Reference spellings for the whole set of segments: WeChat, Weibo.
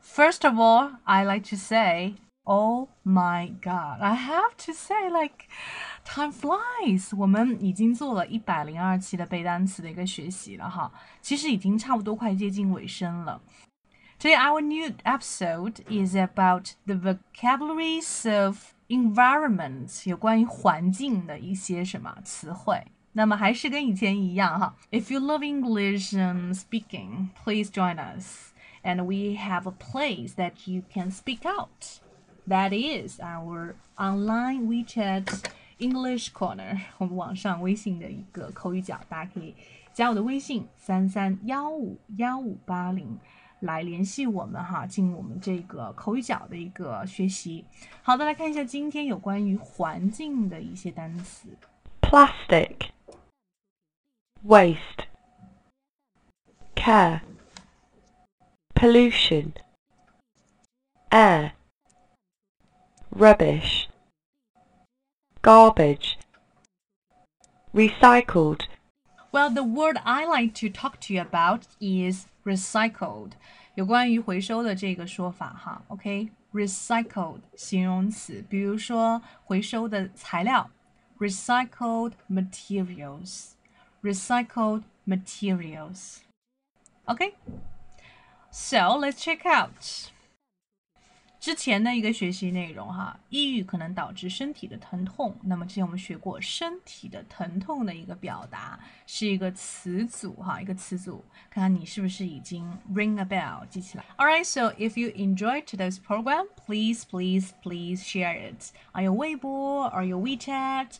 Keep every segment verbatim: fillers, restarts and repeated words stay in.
First of all, I like to say, oh my god, I have to say like time flies. 我们已经做了一百零二期的背单词的一个学习了哈，其实已经差不多快接近尾声了。 Today, our new episode is about the vocabularies of environment, 有关于环境的一些什么词汇。那么还是跟以前一样哈。If you love English speaking, please join us, and we have a place that you can speak out. That is our online WeChat English Corner. 我们网上微信的一个口语角，大家可以加我的微信三三幺五幺五八零。 来联系我们哈，进我们这个口语角的一个学习。好的，来看一下今天有关于环境的一些单词 ：plastic, waste, care, pollution, air, rubbish, garbage, recycled. Well, the word I like to talk to you about is recycled. 有关于回收的这个说法哈 ，OK? Recycled 形容词，比如说回收的材料 ，recycled materials, recycled materials. OK? So let's check out 之前的一个学习内容哈，抑郁可能导致身体的疼痛。那么之前我们学过身体的疼痛的一个表达，是一个词组哈，一个词组。看看你是不是已经 ring a bell 记起来。Alright, so if you enjoyed today's program, please, please, please share it on your Weibo or your WeChat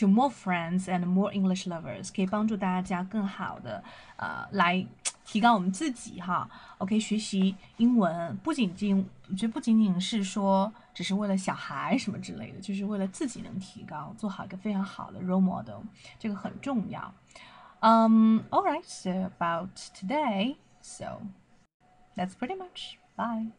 to more friends and more English lovers. 可以帮助大家更好的呃来。 提高我们自己哈 ，OK， 学习英文不仅仅，我觉得不仅仅是说只是为了小孩什么之类的，就是为了自己能提高，做好一个非常好的 role model， 这个很重要。嗯、um, ，All right, so about today, so that's pretty much. Bye.